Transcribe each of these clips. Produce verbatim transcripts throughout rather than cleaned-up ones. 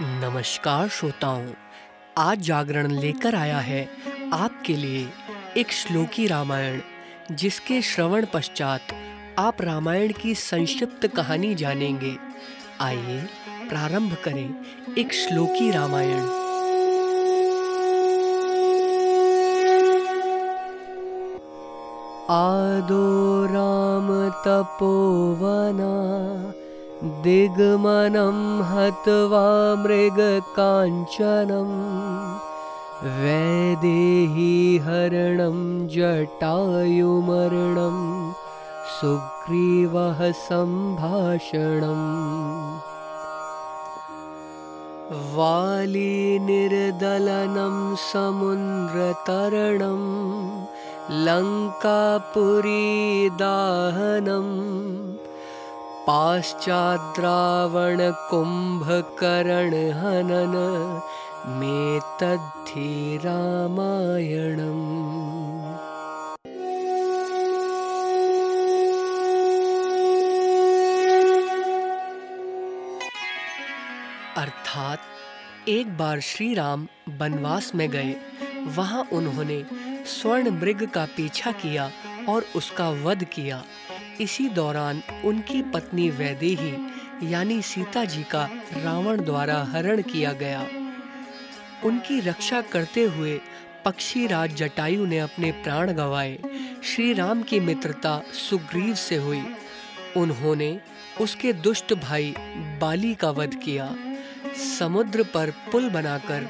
नमस्कार श्रोताओं, आज जागरण लेकर आया है आपके लिए एक श्लोकी रामायण, जिसके श्रवण पश्चात आप रामायण की संक्षिप्त कहानी जानेंगे। आइए प्रारंभ करें एक श्लोकी रामायण। आदो राम तपोवना दिग्मनं हत्वा मृगकाञ्चनं वैदेही हरणं जटायुमरणं सुग्रीवः सम्भाषणम्। वालीनिर्दलनं समुद्रतरणं लङ्कापुरीदाहनम् पाश्चाद्रावण कुम्भकरणहनन मेतद्धि रामायणम्। अर्थात एक बार श्री राम वनवास में गए। वहां उन्होंने स्वर्ण मृग का पीछा किया और उसका वध किया। इसी दौरान उनकी पत्नी वैदेही यानी सीता जी का रावण द्वारा हरण किया गया। उनकी रक्षा करते हुए पक्षी राज जटायु ने अपने प्राण गंवाए। श्री राम की मित्रता सुग्रीव से हुई। उन्होंने उसके दुष्ट भाई बाली का वध किया, समुद्र पर पुल बनाकर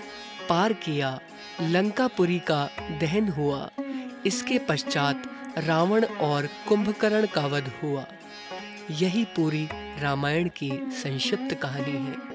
पार किया, लंकापुरी का दहन हुआ। इसके पश्चात रावण और कुंभकर्ण का वध हुआ। यही पूरी रामायण की संक्षिप्त कहानी है।